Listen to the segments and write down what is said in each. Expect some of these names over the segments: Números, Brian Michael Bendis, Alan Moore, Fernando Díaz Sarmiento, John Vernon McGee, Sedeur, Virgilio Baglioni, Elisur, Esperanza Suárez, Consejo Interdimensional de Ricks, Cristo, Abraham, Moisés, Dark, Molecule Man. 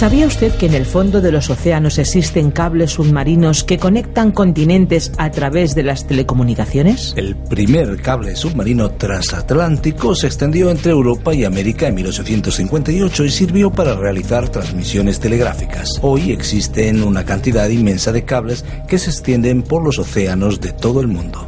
¿Sabía usted que en el fondo de los océanos existen cables submarinos que conectan continentes a través de las telecomunicaciones? El primer cable submarino transatlántico se extendió entre Europa y América en 1858 y sirvió para realizar transmisiones telegráficas. Hoy existen una cantidad inmensa de cables que se extienden por los océanos de todo el mundo.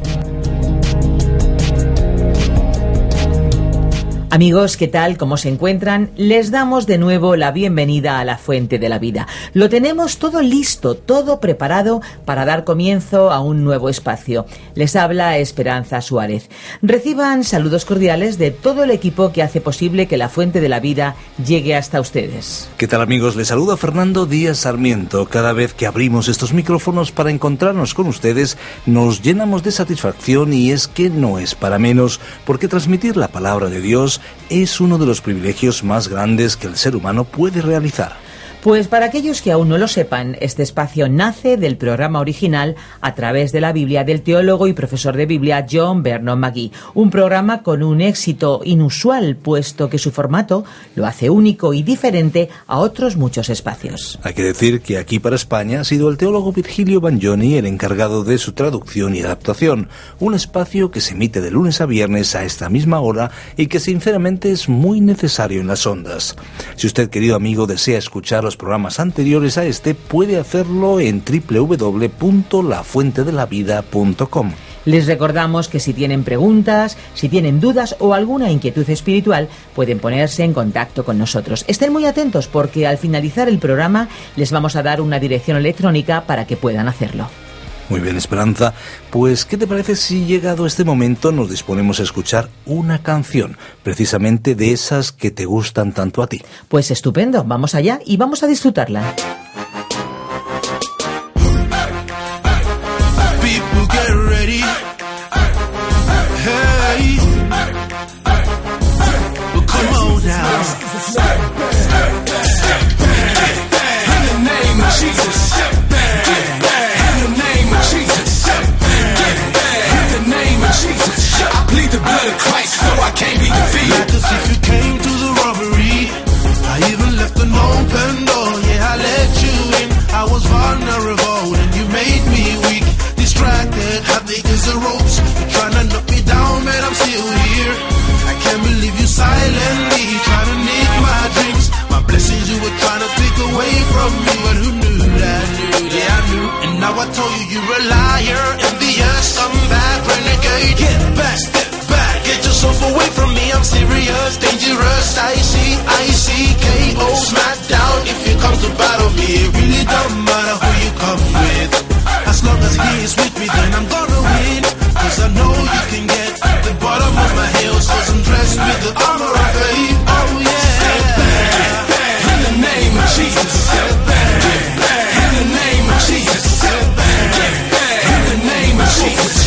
Amigos, ¿qué tal? ¿Cómo se encuentran? Les damos de nuevo la bienvenida a La Fuente de la Vida. Lo tenemos todo listo, todo preparado para dar comienzo a un nuevo espacio. Les habla Esperanza Suárez. Reciban saludos cordiales de todo el equipo que hace posible que La Fuente de la Vida llegue hasta ustedes. ¿Qué tal, amigos? Les saluda Fernando Díaz Sarmiento. Cada vez que abrimos estos micrófonos para encontrarnos con ustedes, nos llenamos de satisfacción, y es que no es para menos, porque transmitir la palabra de Dios es uno de los privilegios más grandes que el ser humano puede realizar. Pues para aquellos que aún no lo sepan, este espacio nace del programa original A Través de la Biblia del teólogo y profesor de Biblia John Vernon McGee, un programa con un éxito inusual, puesto que su formato lo hace único y diferente a otros muchos espacios. Hay que decir que aquí para España ha sido el teólogo Virgilio Baglioni el encargado de su traducción y adaptación, un espacio que se emite de lunes a viernes a esta misma hora y que sinceramente es muy necesario en las ondas. Si usted, querido amigo, desea escuchar programas anteriores a este, puede hacerlo en www.lafuentedelavida.com. Les recordamos que si tienen preguntas, si tienen dudas o alguna inquietud espiritual, pueden ponerse en contacto con nosotros. Estén muy atentos, porque al finalizar el programa les vamos a dar una dirección electrónica para que puedan hacerlo. Muy bien, Esperanza, pues ¿qué te parece si llegado este momento nos disponemos a escuchar una canción, precisamente de esas que te gustan tanto a ti? Pues estupendo, vamos allá y vamos a disfrutarla. Jesus.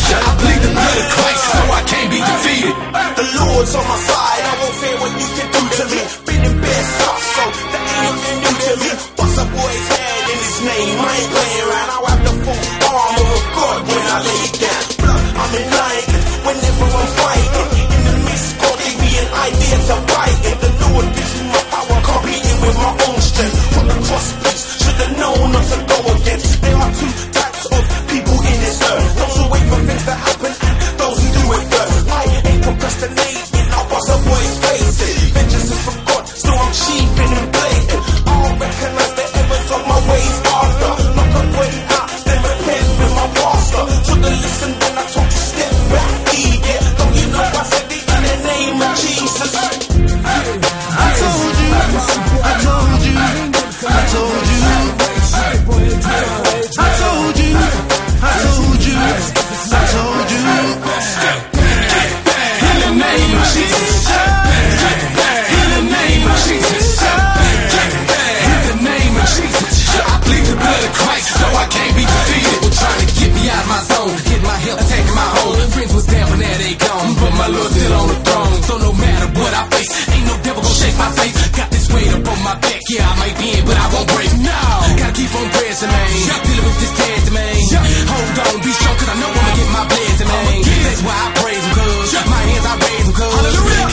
help take my own. Friends was down but now they gone, but my Lord still on the throne. So no matter what I face, ain't no devil gon' shake my faith. Got this weight up on my back, yeah, I might be in, but I won't break. No, gotta keep on pressing, man. Y'all dealing with this test, man. Hold on, be strong, cause I know I'ma get my blessing, man. That's why I praise him, cuz my hands I raise him, cuz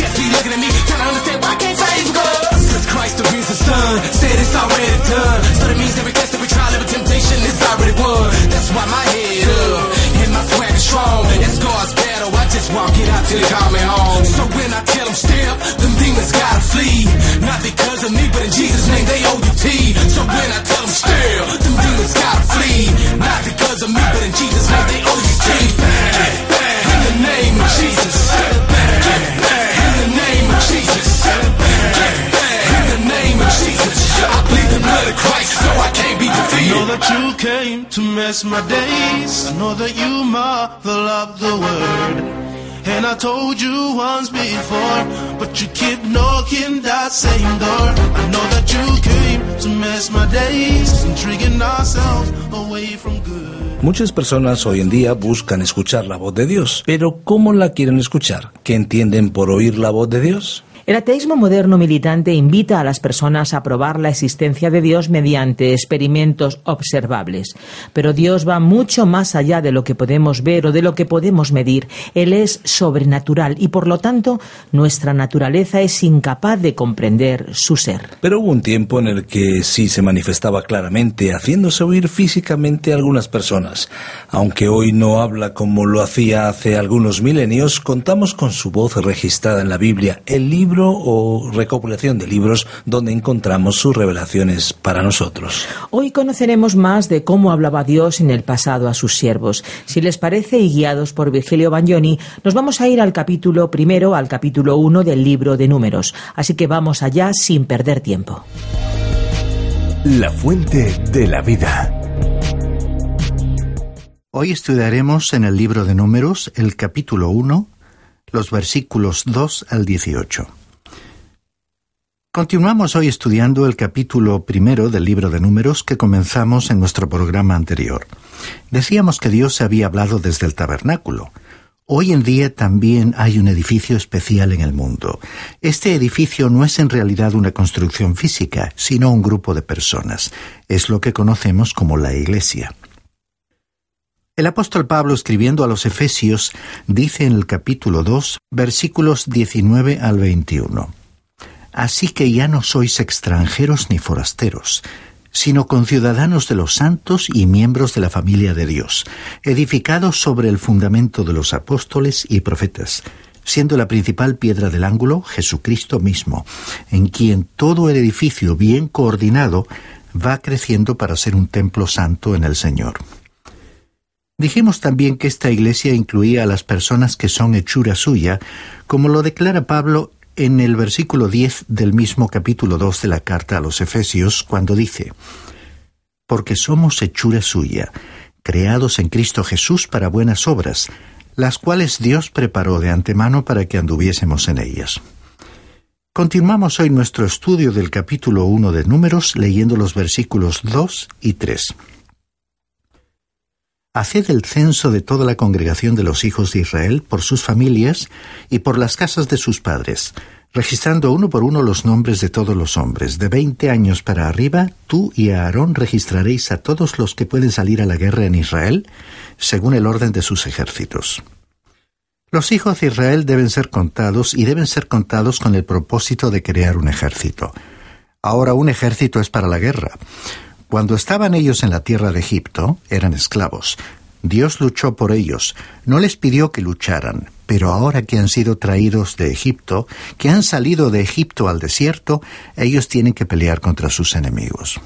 cats be looking at me, trying to understand why I can't save him, cuz Christ the risen son said it's already done. So that means every test, every trial, every temptation is already won. That's why my head up and my swag is strong. That's God's battle, I just walk it out till he call me home. So when I tell them step, them demons gotta flee. Not because of me, but in Jesus' name they owe you tea. So when I tell them step, them demons gotta flee. Not because of me, but in Jesus' name they owe you tea. In the name of Jesus. In the name of Jesus. In the name of Jesus. I plead the blood of Christ, so I can't be defeated. I know that you came to mess my days. I know that you marvel of the word. And I told you once before, but you keep knocking that same door. I know that you came to mess my days, intriguing ourselves away from good. Muchas personas hoy en día buscan escuchar la voz de Dios, pero ¿cómo la quieren escuchar? ¿Qué entienden por oír la voz de Dios? El ateísmo moderno militante invita a las personas a probar la existencia de Dios mediante experimentos observables. Pero Dios va mucho más allá de lo que podemos ver o de lo que podemos medir. Él es sobrenatural y, por lo tanto, nuestra naturaleza es incapaz de comprender su ser. Pero hubo un tiempo en el que sí se manifestaba claramente, haciéndose oír físicamente a algunas personas. Aunque hoy no habla como lo hacía hace algunos milenios, contamos con su voz registrada en la Biblia, el libro o recopilación de libros donde encontramos sus revelaciones para nosotros. Hoy conoceremos más de cómo hablaba Dios en el pasado a sus siervos. Si les parece, y guiados por Virgilio Baglioni, nos vamos a ir al capítulo primero, al capítulo 1 del libro de Números. Así que vamos allá sin perder tiempo. La fuente de la vida. Hoy estudiaremos en el libro de Números, el capítulo 1, los versículos 2 al 18. Continuamos hoy estudiando el capítulo primero del libro de Números que comenzamos en nuestro programa anterior. Decíamos que Dios se había hablado desde el tabernáculo. Hoy en día también hay un edificio especial en el mundo. Este edificio no es en realidad una construcción física, sino un grupo de personas. Es lo que conocemos como la Iglesia. El apóstol Pablo, escribiendo a los Efesios, dice en el capítulo 2, versículos 19 al 21. Así que ya no sois extranjeros ni forasteros, sino conciudadanos de los santos y miembros de la familia de Dios, edificados sobre el fundamento de los apóstoles y profetas, siendo la principal piedra del ángulo Jesucristo mismo, en quien todo el edificio bien coordinado va creciendo para ser un templo santo en el Señor. Dijimos también que esta iglesia incluía a las personas que son hechura suya, como lo declara Pablo en el versículo 10 del mismo capítulo 2 de la carta a los Efesios, cuando dice: «Porque somos hechura suya, creados en Cristo Jesús para buenas obras, las cuales Dios preparó de antemano para que anduviésemos en ellas». Continuamos hoy nuestro estudio del capítulo 1 de Números, leyendo los versículos 2 y 3. Haced el censo de toda la congregación de los hijos de Israel por sus familias y por las casas de sus padres, registrando uno por uno los nombres de todos los hombres. De 20 años para arriba, tú y Aarón registraréis a todos los que pueden salir a la guerra en Israel, según el orden de sus ejércitos. Los hijos de Israel deben ser contados y deben ser contados con el propósito de crear un ejército. Ahora un ejército es para la guerra. Cuando estaban ellos en la tierra de Egipto, eran esclavos. Dios luchó por ellos, no les pidió que lucharan, pero ahora que han sido traídos de Egipto, que han salido de Egipto al desierto, ellos tienen que pelear contra sus enemigos.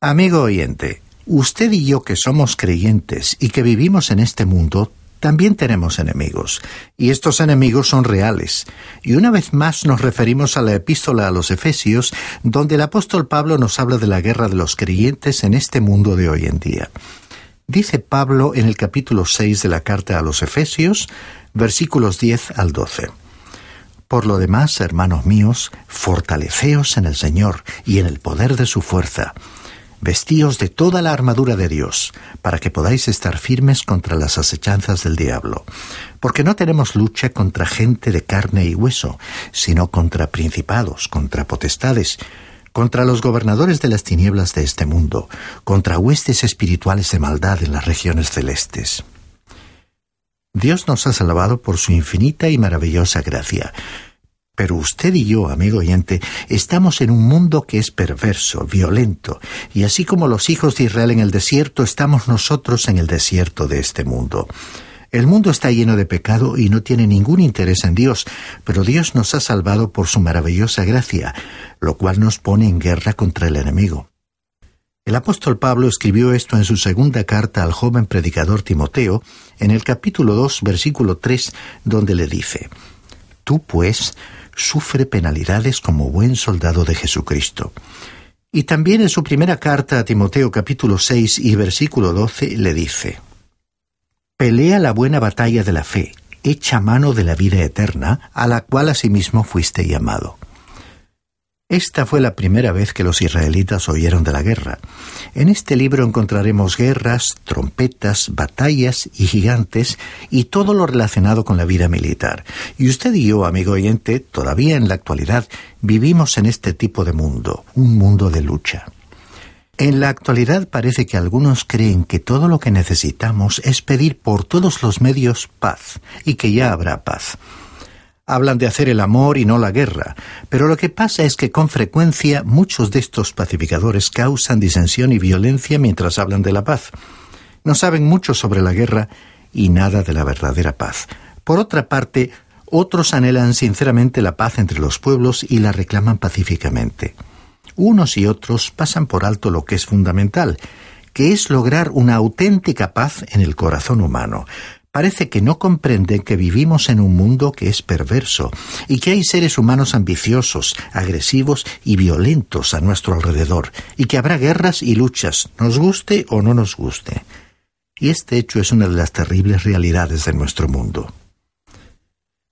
Amigo oyente, usted y yo que somos creyentes y que vivimos en este mundo, también tenemos enemigos, y estos enemigos son reales. Y una vez más nos referimos a la epístola a los Efesios, donde el apóstol Pablo nos habla de la guerra de los creyentes en este mundo de hoy en día. Dice Pablo en el capítulo 6 de la carta a los Efesios, versículos 10 al 12. Por lo demás, hermanos míos, fortaleceos en el Señor y en el poder de su fuerza. Vestíos de toda la armadura de Dios, para que podáis estar firmes contra las asechanzas del diablo. Porque no tenemos lucha contra gente de carne y hueso, sino contra principados, contra potestades, contra los gobernadores de las tinieblas de este mundo, contra huestes espirituales de maldad en las regiones celestes. Dios nos ha salvado por su infinita y maravillosa gracia. Pero usted y yo, amigo oyente, estamos en un mundo que es perverso, violento, y así como los hijos de Israel en el desierto, estamos nosotros en el desierto de este mundo. El mundo está lleno de pecado y no tiene ningún interés en Dios, pero Dios nos ha salvado por su maravillosa gracia, lo cual nos pone en guerra contra el enemigo. El apóstol Pablo escribió esto en su segunda carta al joven predicador Timoteo, en el capítulo 2, versículo 3, donde le dice: «Tú, pues, sufre penalidades como buen soldado de Jesucristo». Y también en su primera carta a Timoteo capítulo 6 y versículo 12 le dice: «Pelea la buena batalla de la fe, echa mano de la vida eterna, a la cual asimismo fuiste llamado». Esta fue la primera vez que los israelitas oyeron de la guerra. En este libro encontraremos guerras, trompetas, batallas y gigantes y todo lo relacionado con la vida militar. Y usted y yo, amigo oyente, todavía en la actualidad vivimos en este tipo de mundo, un mundo de lucha. En la actualidad parece que algunos creen que todo lo que necesitamos es pedir por todos los medios paz y que ya habrá paz. Hablan de hacer el amor y no la guerra, pero lo que pasa es que con frecuencia muchos de estos pacificadores causan disensión y violencia mientras hablan de la paz. No saben mucho sobre la guerra y nada de la verdadera paz. Por otra parte, otros anhelan sinceramente la paz entre los pueblos y la reclaman pacíficamente. Unos y otros pasan por alto lo que es fundamental, que es lograr una auténtica paz en el corazón humano. Parece que no comprenden que vivimos en un mundo que es perverso y que hay seres humanos ambiciosos, agresivos y violentos a nuestro alrededor y que habrá guerras y luchas, nos guste o no nos guste. Y este hecho es una de las terribles realidades de nuestro mundo.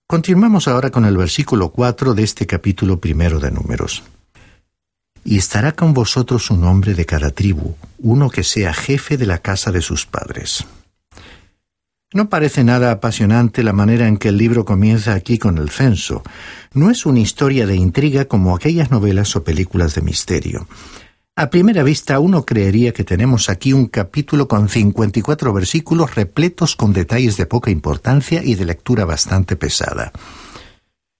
Continuamos ahora con el versículo 4 de este capítulo primero de Números. «Y estará con vosotros un hombre de cada tribu, uno que sea jefe de la casa de sus padres». No parece nada apasionante la manera en que el libro comienza aquí con el censo. No es una historia de intriga como aquellas novelas o películas de misterio. A primera vista uno creería que tenemos aquí un capítulo con 54 versículos repletos con detalles de poca importancia y de lectura bastante pesada.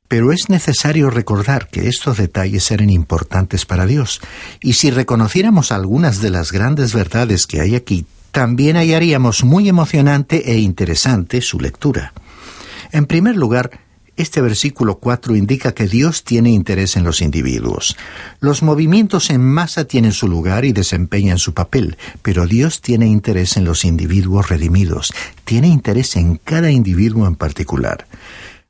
Pero es necesario recordar que estos detalles eran importantes para Dios, y si reconociéramos algunas de las grandes verdades que hay aquí, también hallaríamos muy emocionante e interesante su lectura. En primer lugar, este versículo 4 indica que Dios tiene interés en los individuos. Los movimientos en masa tienen su lugar y desempeñan su papel, pero Dios tiene interés en los individuos redimidos, tiene interés en cada individuo en particular.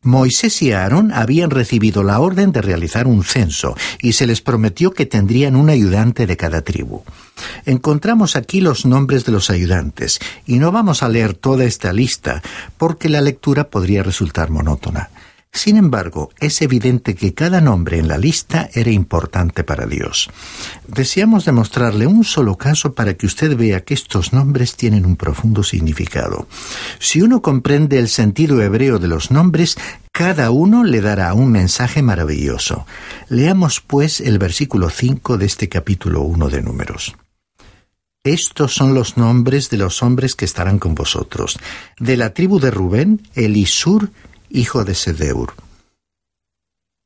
Moisés y Aarón habían recibido la orden de realizar un censo y se les prometió que tendrían un ayudante de cada tribu. Encontramos aquí los nombres de los ayudantes y no vamos a leer toda esta lista porque la lectura podría resultar monótona. Sin embargo, es evidente que cada nombre en la lista era importante para Dios. Deseamos demostrarle un solo caso para que usted vea que estos nombres tienen un profundo significado. Si uno comprende el sentido hebreo de los nombres, cada uno le dará un mensaje maravilloso. Leamos, pues, el versículo 5 de este capítulo 1 de Números. «Estos son los nombres de los hombres que estarán con vosotros. De la tribu de Rubén, Elisur, hijo de Sedeur».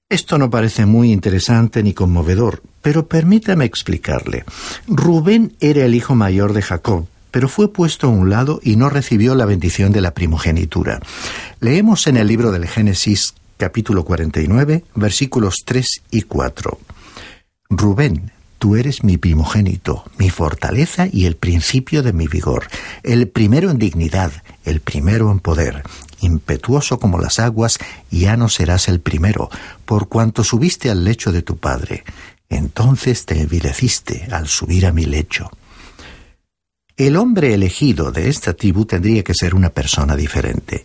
Esto no parece muy interesante ni conmovedor, pero permítame explicarle. Rubén era el hijo mayor de Jacob, pero fue puesto a un lado y no recibió la bendición de la primogenitura. Leemos en el libro del Génesis, capítulo 49, versículos 3 y 4. «Rubén, tú eres mi primogénito, mi fortaleza y el principio de mi vigor, el primero en dignidad, el primero en poder. Impetuoso como las aguas, ya no serás el primero, por cuanto subiste al lecho de tu padre. Entonces te envileciste al subir a mi lecho». El hombre elegido de esta tribu tendría que ser una persona diferente.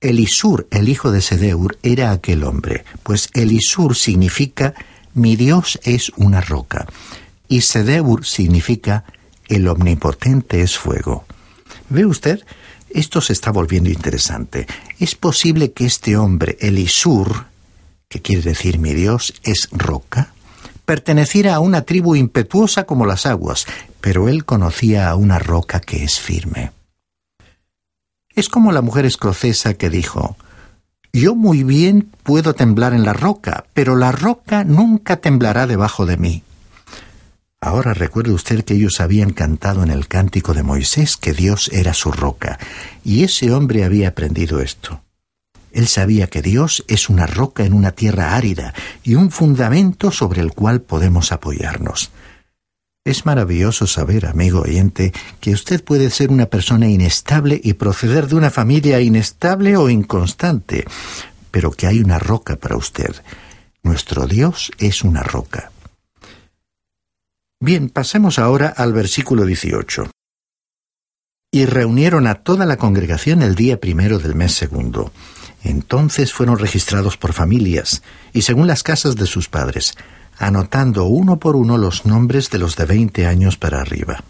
Elisur, el hijo de Sedeur, era aquel hombre, pues Elisur significa «mi Dios es una roca». y Sedebur significa el omnipotente es fuego. ¿Ve usted? Esto se está volviendo interesante. Es posible que este hombre, Elisur, que quiere decir mi Dios, es roca, perteneciera a una tribu impetuosa como las aguas, pero él conocía a una roca que es firme. Es como la mujer escocesa que dijo, «Yo muy bien puedo temblar en la roca, pero la roca nunca temblará debajo de mí». Ahora recuerde usted que ellos habían cantado en el cántico de Moisés que Dios era su roca, y ese hombre había aprendido esto. Él sabía que Dios es una roca en una tierra árida y un fundamento sobre el cual podemos apoyarnos. Es maravilloso saber, amigo oyente, que usted puede ser una persona inestable y proceder de una familia inestable o inconstante, pero que hay una roca para usted. Nuestro Dios es una roca. Bien, pasemos ahora al versículo 18. Y reunieron a toda la congregación el día primero del mes segundo. Entonces fueron registrados por familias, y según las casas de sus padres, anotando uno por uno los nombres de los de 20 años para arriba.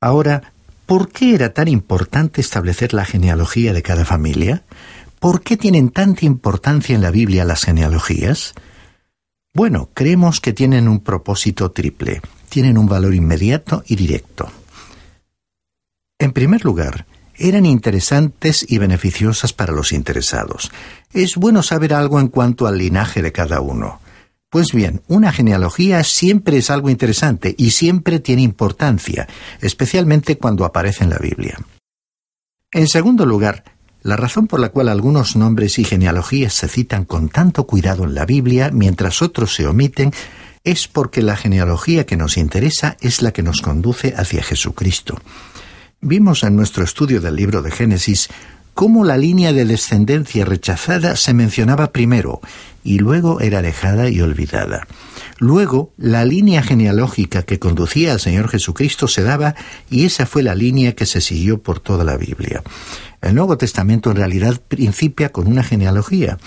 Ahora, ¿por qué era tan importante establecer la genealogía de cada familia? ¿Por qué tienen tanta importancia en la Biblia las genealogías? Bueno, creemos que tienen un propósito triple. Tienen un valor inmediato y directo. En primer lugar, eran interesantes y beneficiosas para los interesados. Es bueno saber algo en cuanto al linaje de cada uno. Pues bien, una genealogía siempre es algo interesante y siempre tiene importancia, especialmente cuando aparece en la Biblia. En segundo lugar, la razón por la cual algunos nombres y genealogías se citan con tanto cuidado en la Biblia, mientras otros se omiten, es porque la genealogía que nos interesa es la que nos conduce hacia Jesucristo. Vimos en nuestro estudio del libro de Génesis cómo la línea de descendencia rechazada se mencionaba primero y luego era dejada y olvidada. Luego, la línea genealógica que conducía al Señor Jesucristo se daba, y esa fue la línea que se siguió por toda la Biblia. El Nuevo Testamento en realidad principia con una genealogía.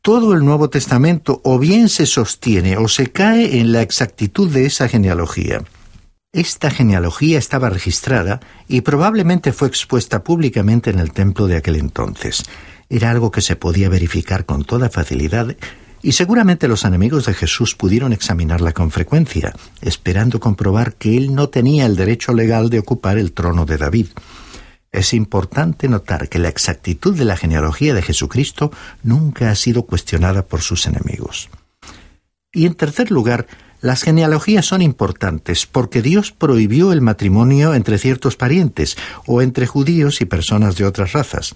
Todo el Nuevo Testamento o bien se sostiene o se cae en la exactitud de esa genealogía. Esta genealogía estaba registrada y probablemente fue expuesta públicamente en el templo de aquel entonces. Era algo que se podía verificar con toda facilidad, y seguramente los enemigos de Jesús pudieron examinarla con frecuencia, esperando comprobar que él no tenía el derecho legal de ocupar el trono de David. Es importante notar que la exactitud de la genealogía de Jesucristo nunca ha sido cuestionada por sus enemigos. Y en tercer lugar, las genealogías son importantes porque Dios prohibió el matrimonio entre ciertos parientes o entre judíos y personas de otras razas.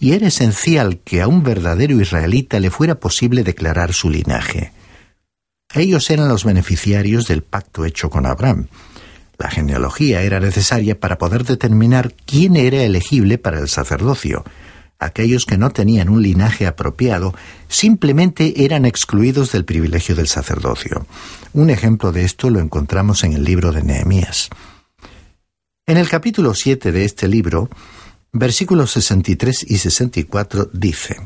Y era esencial que a un verdadero israelita le fuera posible declarar su linaje. Ellos eran los beneficiarios del pacto hecho con Abraham. La genealogía era necesaria para poder determinar quién era elegible para el sacerdocio. Aquellos que no tenían un linaje apropiado simplemente eran excluidos del privilegio del sacerdocio. Un ejemplo de esto lo encontramos en el libro de Nehemías. En el capítulo 7 de este libro, versículos 63 y 64 dice: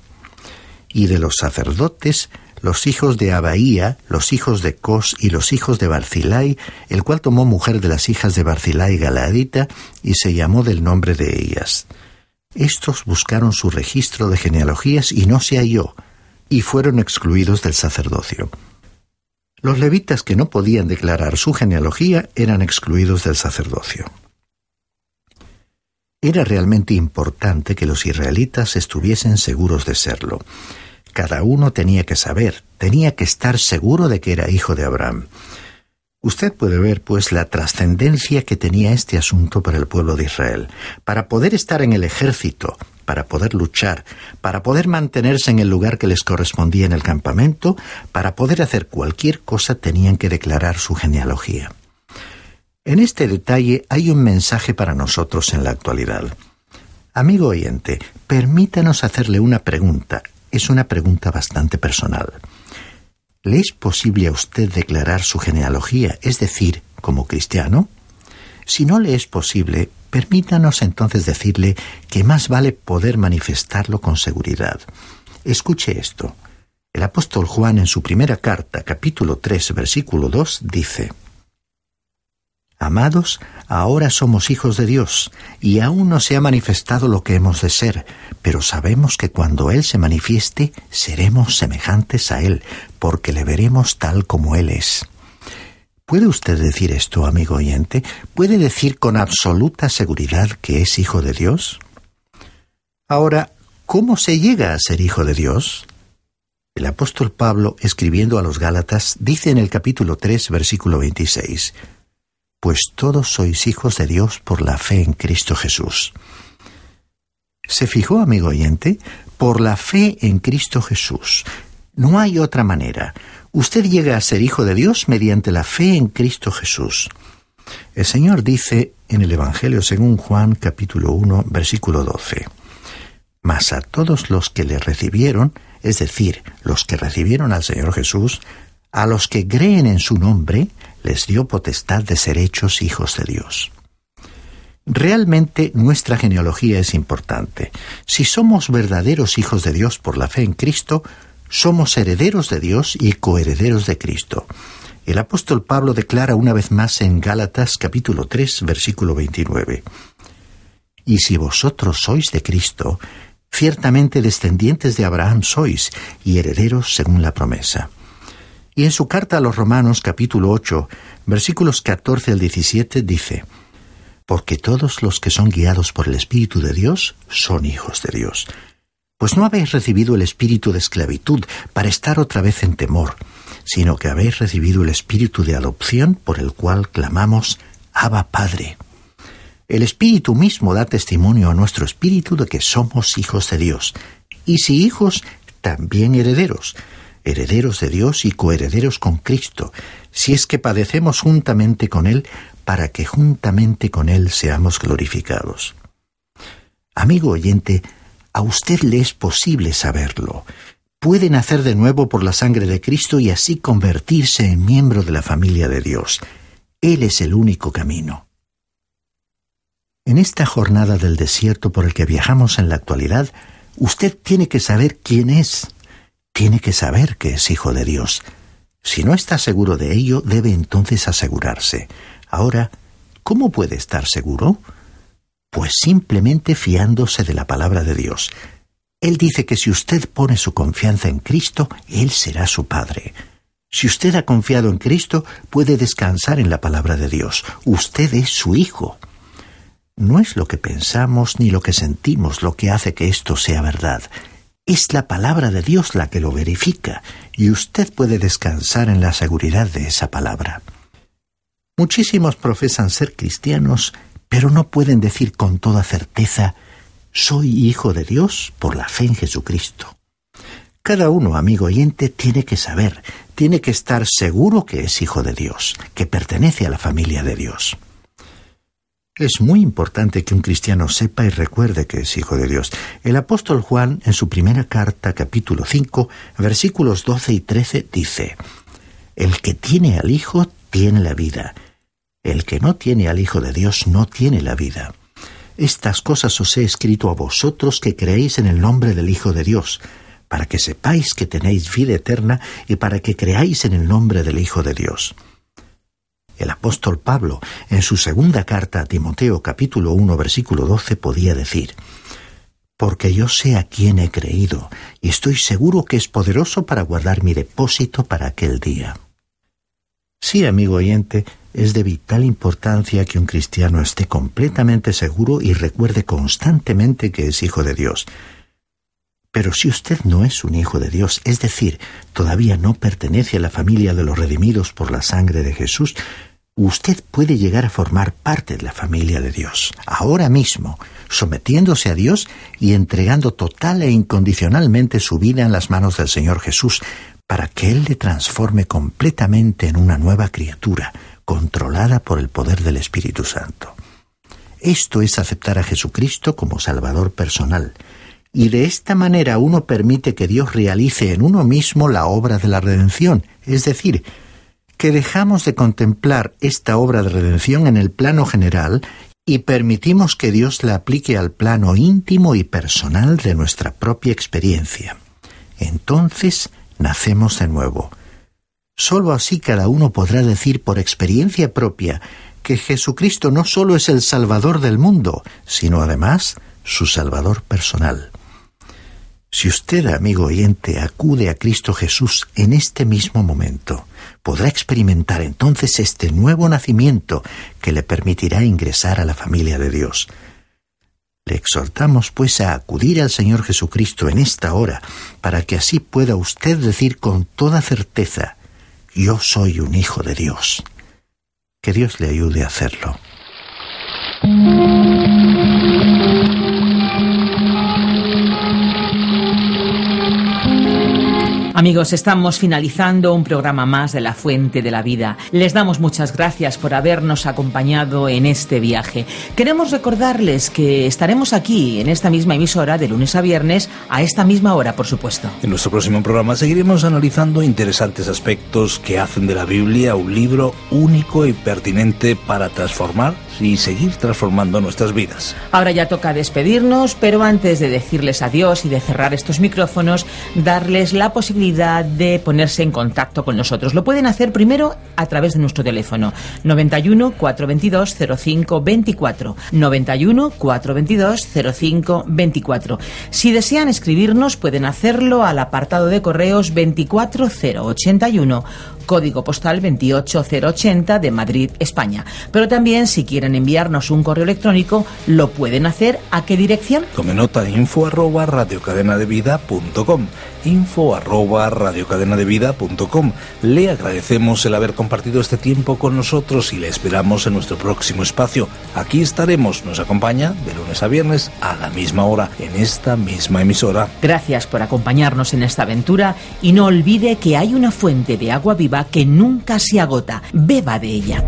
«Y de los sacerdotes, los hijos de Abaía, los hijos de Cos y los hijos de Barzilai, el cual tomó mujer de las hijas de Barzilai Galaadita, y se llamó del nombre de ellas. Estos buscaron su registro de genealogías y no se halló, y fueron excluidos del sacerdocio». Los levitas que no podían declarar su genealogía eran excluidos del sacerdocio. Era realmente importante que los israelitas estuviesen seguros de serlo. Cada uno tenía que saber, tenía que estar seguro de que era hijo de Abraham. Usted puede ver, pues, la trascendencia que tenía este asunto para el pueblo de Israel. Para poder estar en el ejército, para poder luchar, para poder mantenerse en el lugar que les correspondía en el campamento, para poder hacer cualquier cosa tenían que declarar su genealogía. En este detalle hay un mensaje para nosotros en la actualidad. Amigo oyente, permítanos hacerle una pregunta. Es una pregunta bastante personal. ¿Le es posible a usted declarar su genealogía, es decir, como cristiano? Si no le es posible, permítanos entonces decirle que más vale poder manifestarlo con seguridad. Escuche esto. El apóstol Juan en su primera carta, capítulo 3, versículo 2, dice: Amados, ahora somos hijos de Dios, y aún no se ha manifestado lo que hemos de ser, pero sabemos que cuando Él se manifieste, seremos semejantes a Él, porque le veremos tal como Él es. ¿Puede usted decir esto, amigo oyente? ¿Puede decir con absoluta seguridad que es hijo de Dios? Ahora, ¿cómo se llega a ser hijo de Dios? El apóstol Pablo, escribiendo a los Gálatas, dice en el capítulo 3, versículo 26... Pues todos sois hijos de Dios por la fe en Cristo Jesús. ¿Se fijó, amigo oyente? Por la fe en Cristo Jesús. No hay otra manera. Usted llega a ser hijo de Dios mediante la fe en Cristo Jesús. El Señor dice en el Evangelio según Juan, capítulo 1, versículo 12. Mas a todos los que le recibieron, es decir, los que recibieron al Señor Jesús, a los que creen en su nombre, les dio potestad de ser hechos hijos de Dios. Realmente nuestra genealogía es importante. Si somos verdaderos hijos de Dios por la fe en Cristo, somos herederos de Dios y coherederos de Cristo. El apóstol Pablo declara una vez más en Gálatas capítulo 3, versículo 29. Y si vosotros sois de Cristo, ciertamente descendientes de Abraham sois y herederos según la promesa. Y en su carta a los Romanos, capítulo 8, versículos 14 al 17, dice, «Porque todos los que son guiados por el Espíritu de Dios son hijos de Dios. Pues no habéis recibido el espíritu de esclavitud para estar otra vez en temor, sino que habéis recibido el espíritu de adopción por el cual clamamos, Abba, Padre». El Espíritu mismo da testimonio a nuestro espíritu de que somos hijos de Dios. Y si hijos, también herederos». Herederos de Dios y coherederos con Cristo, si es que padecemos juntamente con Él, para que juntamente con Él seamos glorificados. Amigo oyente, a usted le es posible saberlo. Puede nacer de nuevo por la sangre de Cristo y así convertirse en miembro de la familia de Dios. Él es el único camino. En esta jornada del desierto por el que viajamos en la actualidad, usted tiene que saber quién es. Tiene que saber que es hijo de Dios. Si no está seguro de ello, debe entonces asegurarse. Ahora, ¿cómo puede estar seguro? Pues simplemente fiándose de la palabra de Dios. Él dice que si usted pone su confianza en Cristo, Él será su Padre. Si usted ha confiado en Cristo, puede descansar en la palabra de Dios. Usted es su hijo. No es lo que pensamos ni lo que sentimos lo que hace que esto sea verdad. Es la palabra de Dios la que lo verifica, y usted puede descansar en la seguridad de esa palabra. Muchísimos profesan ser cristianos, pero no pueden decir con toda certeza, «Soy hijo de Dios por la fe en Jesucristo». Cada uno, amigo oyente, tiene que saber, tiene que estar seguro que es hijo de Dios, que pertenece a la familia de Dios. Es muy importante que un cristiano sepa y recuerde que es hijo de Dios. El apóstol Juan, en su primera carta, capítulo 5, versículos 12 y 13, dice, «El que tiene al Hijo tiene la vida. El que no tiene al Hijo de Dios no tiene la vida. Estas cosas os he escrito a vosotros que creéis en el nombre del Hijo de Dios, para que sepáis que tenéis vida eterna y para que creáis en el nombre del Hijo de Dios». El apóstol Pablo, en su segunda carta a Timoteo, capítulo 1, versículo 12, podía decir, «Porque yo sé a quién he creído, y estoy seguro que es poderoso para guardar mi depósito para aquel día». Sí, amigo oyente, es de vital importancia que un cristiano esté completamente seguro y recuerde constantemente que es hijo de Dios. Pero si usted no es un hijo de Dios, es decir, todavía no pertenece a la familia de los redimidos por la sangre de Jesús, usted puede llegar a formar parte de la familia de Dios, ahora mismo, sometiéndose a Dios y entregando total e incondicionalmente su vida en las manos del Señor Jesús, para que Él le transforme completamente en una nueva criatura, controlada por el poder del Espíritu Santo. Esto es aceptar a Jesucristo como Salvador personal. Y de esta manera uno permite que Dios realice en uno mismo la obra de la redención, es decir, que dejamos de contemplar esta obra de redención en el plano general y permitimos que Dios la aplique al plano íntimo y personal de nuestra propia experiencia. Entonces, nacemos de nuevo. Solo así cada uno podrá decir por experiencia propia que Jesucristo no solo es el Salvador del mundo, sino además su Salvador personal. Si usted, amigo oyente, acude a Cristo Jesús en este mismo momento, podrá experimentar entonces este nuevo nacimiento que le permitirá ingresar a la familia de Dios. Le exhortamos, pues, a acudir al Señor Jesucristo en esta hora, para que así pueda usted decir con toda certeza: «Yo soy un hijo de Dios». Que Dios le ayude a hacerlo. Amigos, estamos finalizando un programa más de La Fuente de la Vida. Les damos muchas gracias por habernos acompañado en este viaje. Queremos recordarles que estaremos aquí, en esta misma emisora, de lunes a viernes, a esta misma hora, por supuesto. En nuestro próximo programa seguiremos analizando interesantes aspectos que hacen de la Biblia un libro único y pertinente para transformar y seguir transformando nuestras vidas. Ahora ya toca despedirnos, pero antes de decirles adiós y de cerrar estos micrófonos, darles la posibilidad de ponerse en contacto con nosotros. Lo pueden hacer primero a través de nuestro teléfono 91 422 05 24 91 422 05 24. Si desean escribirnos, pueden hacerlo al apartado de correos 24081, código postal 28080 de Madrid, España. Pero también, si quieren enviarnos un correo electrónico, lo pueden hacer. ¿A qué dirección? Tome nota: info@radiocadenadevida.com. info@radiocadenadevida.com. Le agradecemos el haber compartido este tiempo con nosotros y le esperamos en nuestro próximo espacio. Aquí estaremos, nos acompaña de lunes a viernes a la misma hora, en esta misma emisora. Gracias por acompañarnos en esta aventura y no olvide que hay una fuente de agua viva que nunca se agota. Beba de ella.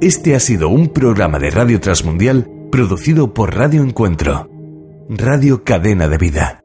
Este ha sido un programa de Radio Transmundial producido por Radio Encuentro, Radio Cadena de Vida.